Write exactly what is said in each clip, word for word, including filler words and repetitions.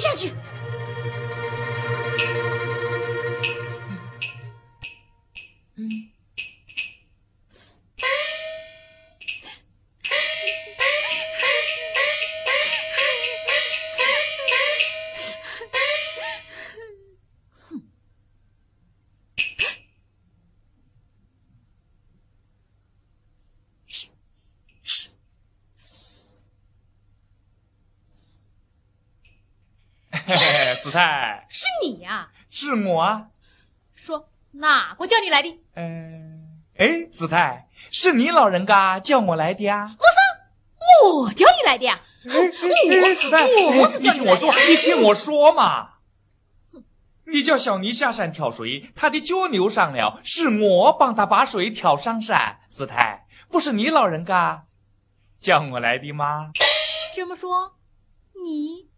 下去。嗯。哼。嘿嘿，死太，是你呀、啊？是我啊。说哪个叫你来的？嗯、呃。 哎，子泰，是你老人家叫我来的啊！我说，我叫你来的呀、啊！哎，子泰，我是叫你来的、啊。你听我说嘛，你叫小尼下山挑水，他的脚扭伤了，是我帮他把水挑上山。子泰，不是你老人家叫我来的吗？这么说，你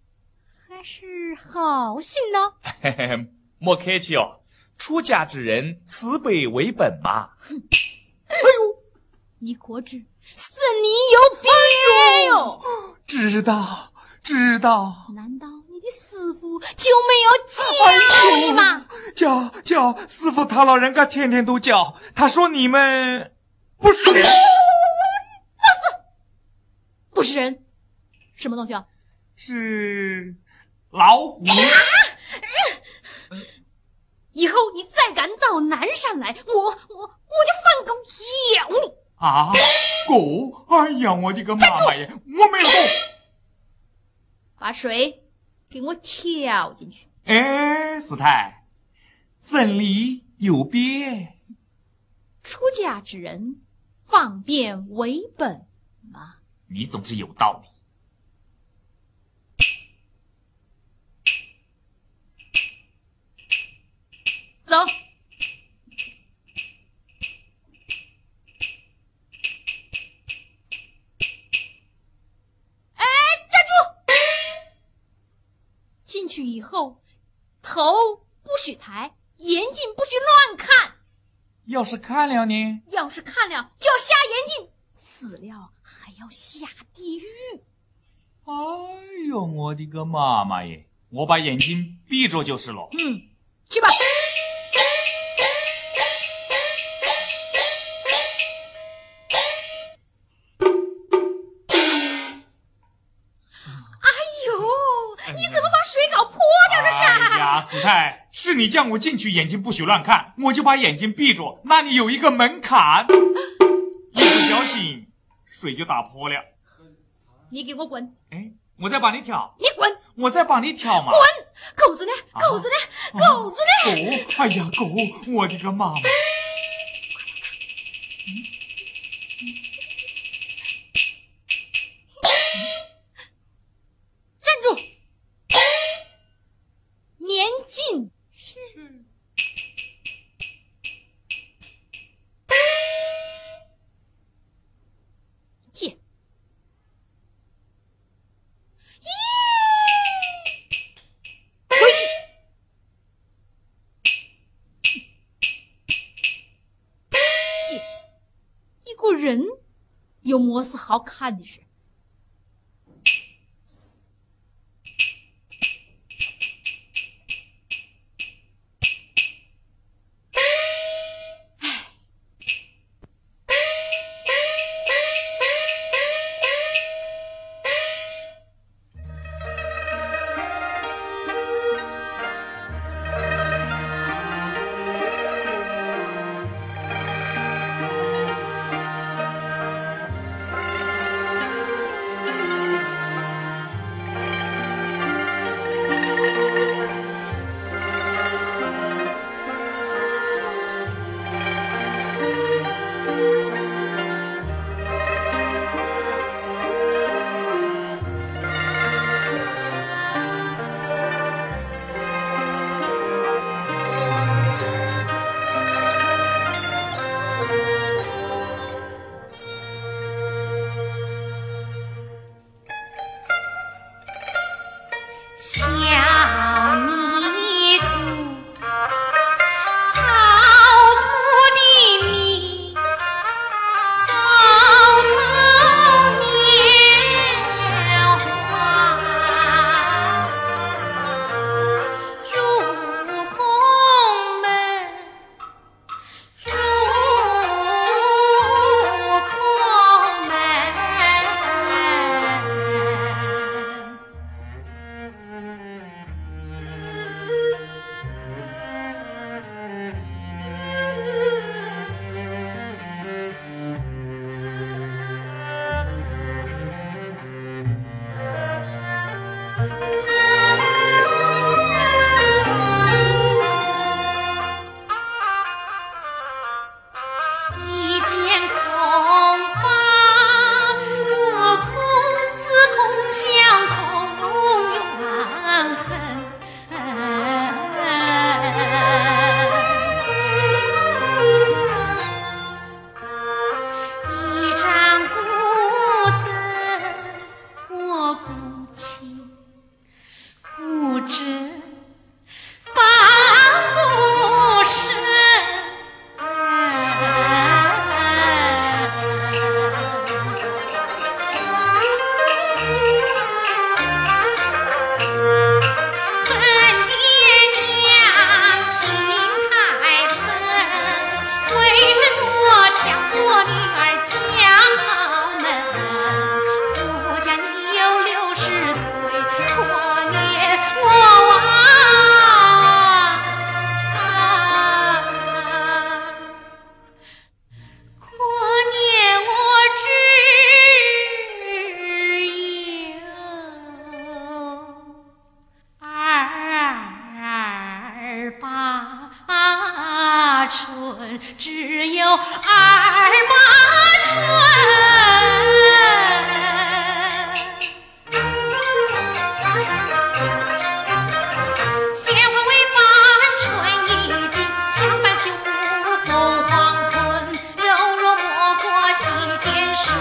还是好心呢。嘿嘿，莫客气哦。 出家之人，慈悲为本嘛。哎呦，你可知是你有病哟、哎！知道，知道。难道你的师傅就没有教你吗？教教、哎、师傅他老人家天天都教，他说你们不是人，不是人，什么东西啊？是老虎。啊 以后你再敢到南山来，我我我就放狗咬你！啊，狗！哎呀，我的个妈呀！我没有动。把水给我跳进去。哎，师太，真理有别。出家之人，方便为本嘛。你总是有道理。 走，哎，站住！进去以后，头不许抬，眼睛不许乱看。要是看了呢？要是看了，就要瞎眼睛，死了还要下地狱。哎呦，我的个妈妈耶！我把眼睛闭住就是了。嗯，去吧。 子泰，是你叫我进去，眼睛不许乱看，我就把眼睛闭住。那里有一个门槛，一不小心水就打破了。你给我滚！哎，我再帮你挑。你滚！我再帮你挑嘛。滚！狗子呢？狗子呢？狗子呢？狗！哎呀，狗！我的个妈妈！站住！ 年近是，见，咦，回去，见，一个人有么事好看的事？马春，只有二马春。鲜花为满春一季，墙板绣虎搜黄昏，柔弱莫过洗剪水。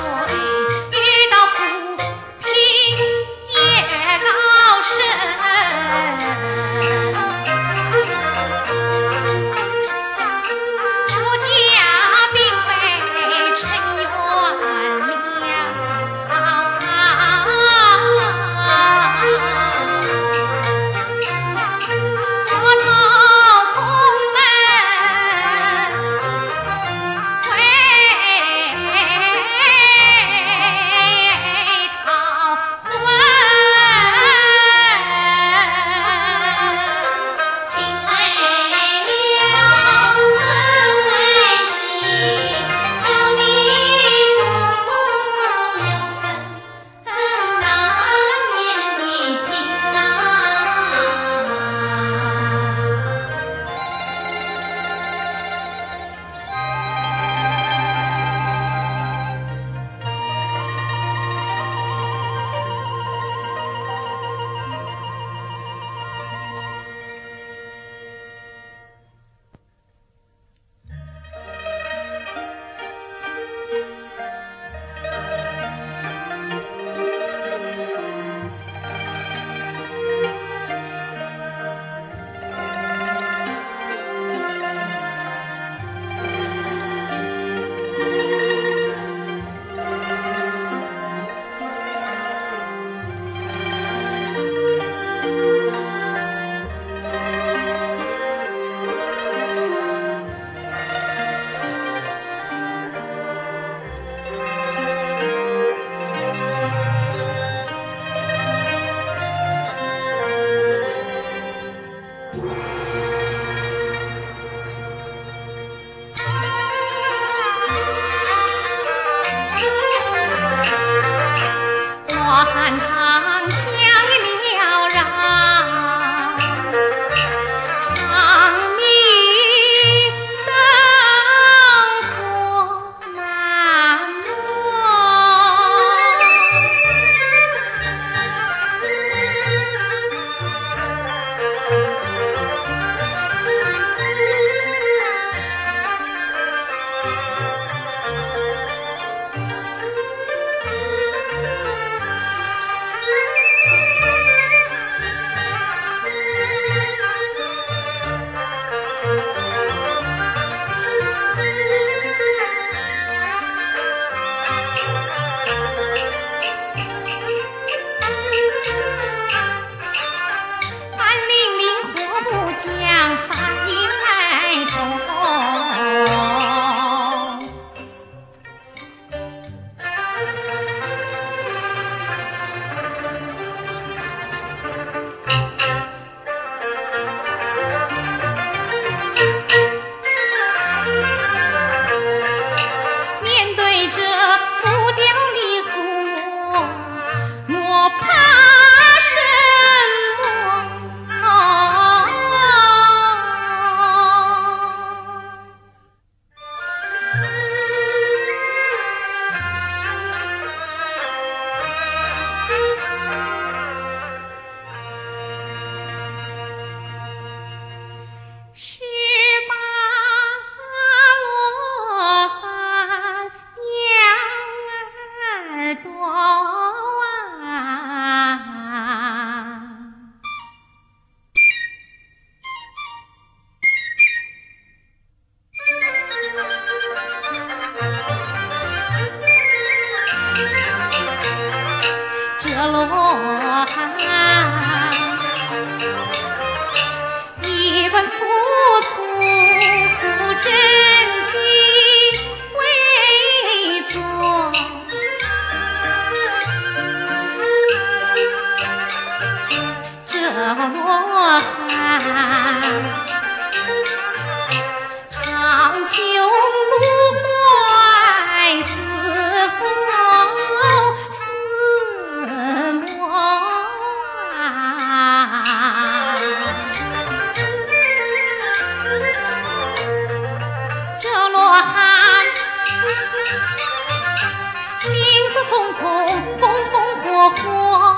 落花，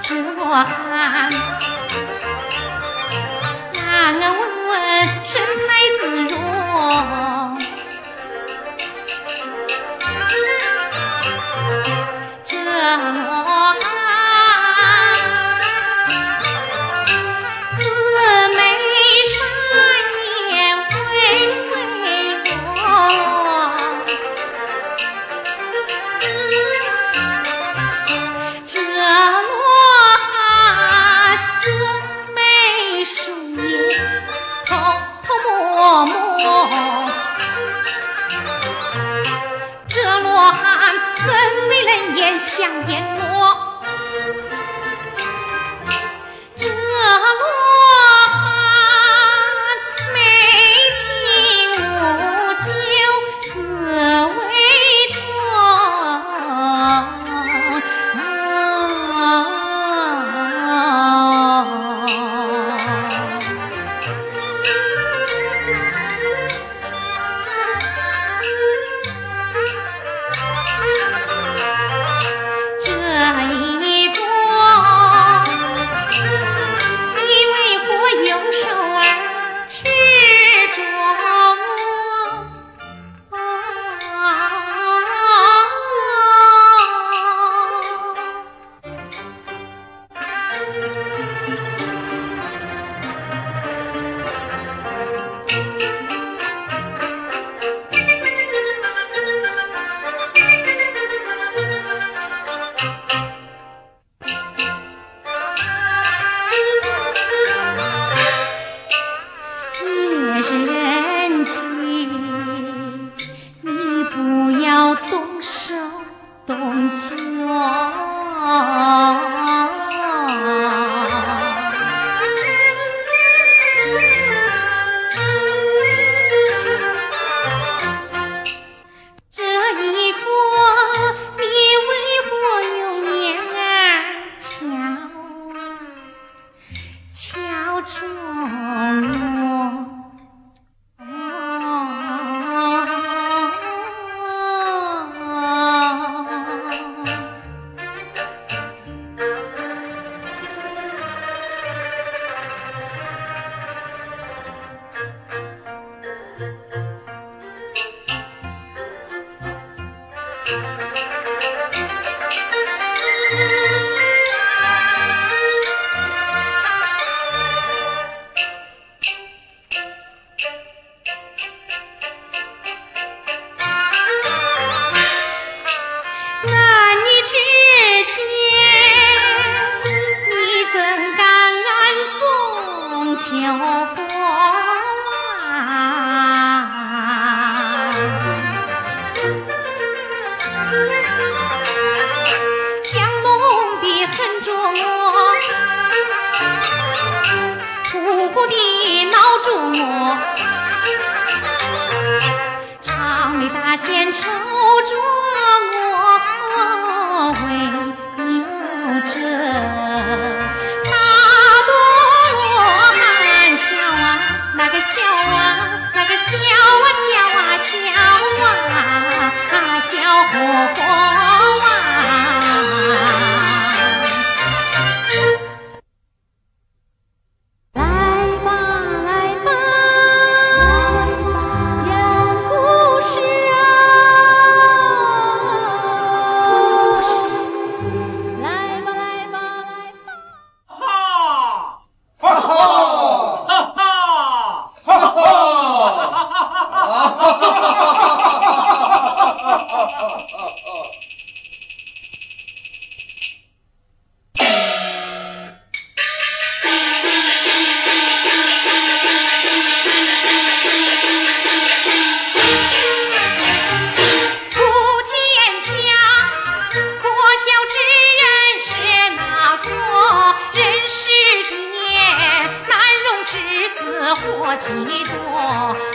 直落汗。俺问问是太子荣，这落汗姊妹山也微微弱，这落汗姊妹数也偷偷摸摸，这落汗分为冷眼向眼落。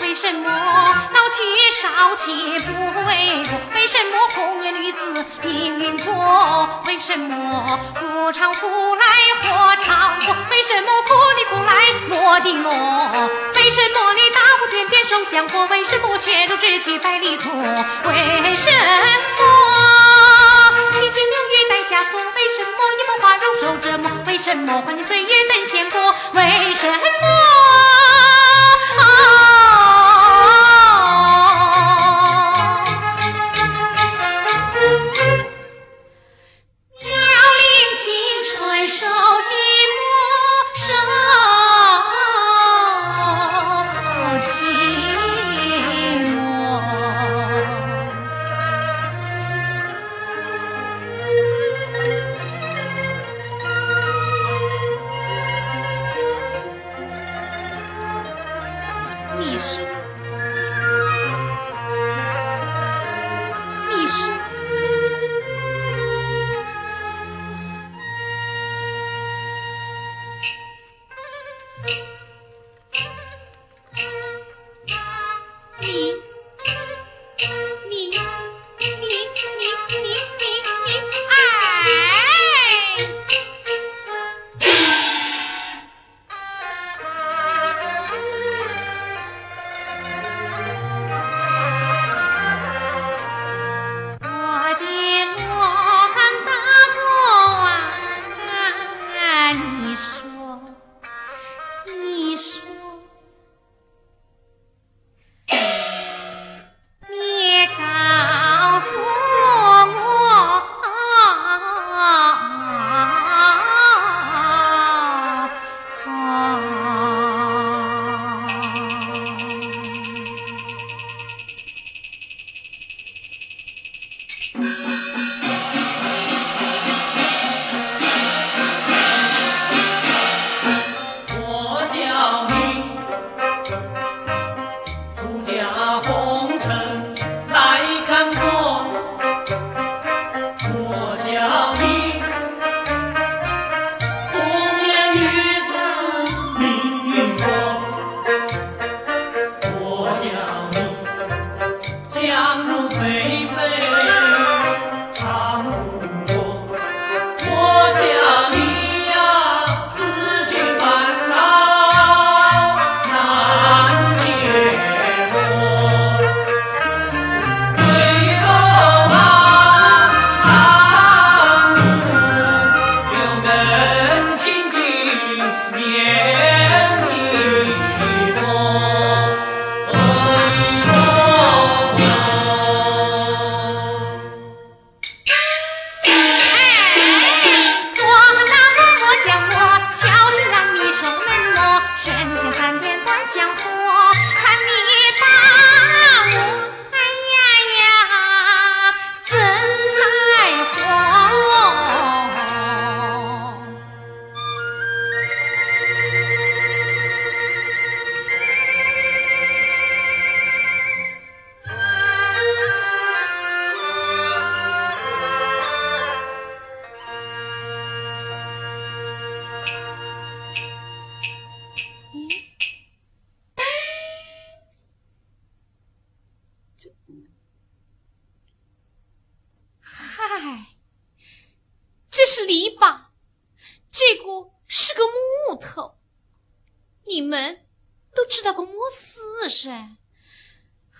为什么你大不卷变？声响过，为什么我血肉之躯百里粗？为什么七情六欲带枷锁？为什么玉梦花容受折磨？为什么欢颜岁月任闲过？为什么？啊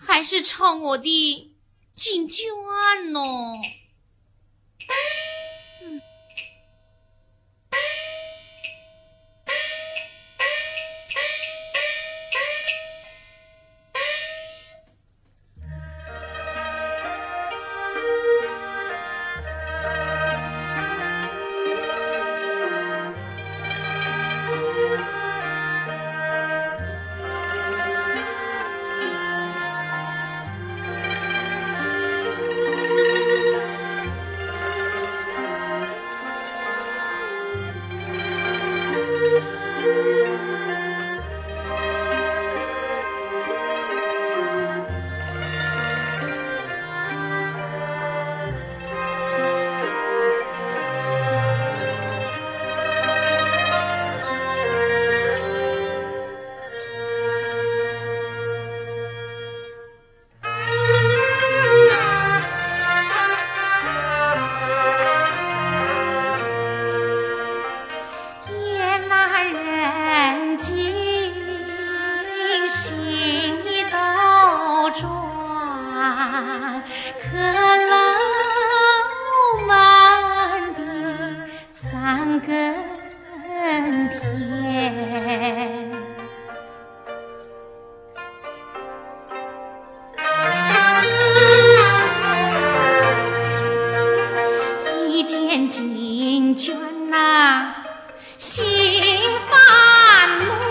还是唱我的锦绣案哦。嗯更甜。一见金娟呐，心烦乱。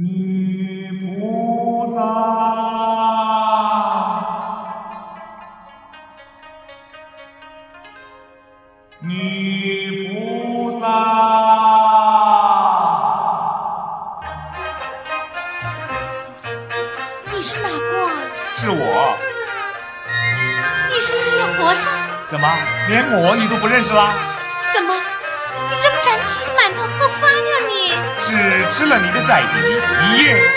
女菩萨，女菩萨，你是哪卦？是我。你是谢和尚？怎么，连我你都不认识啦？怎么，你这么斩尽满堂荷花呀你？只吃了你的债皮，一夜就。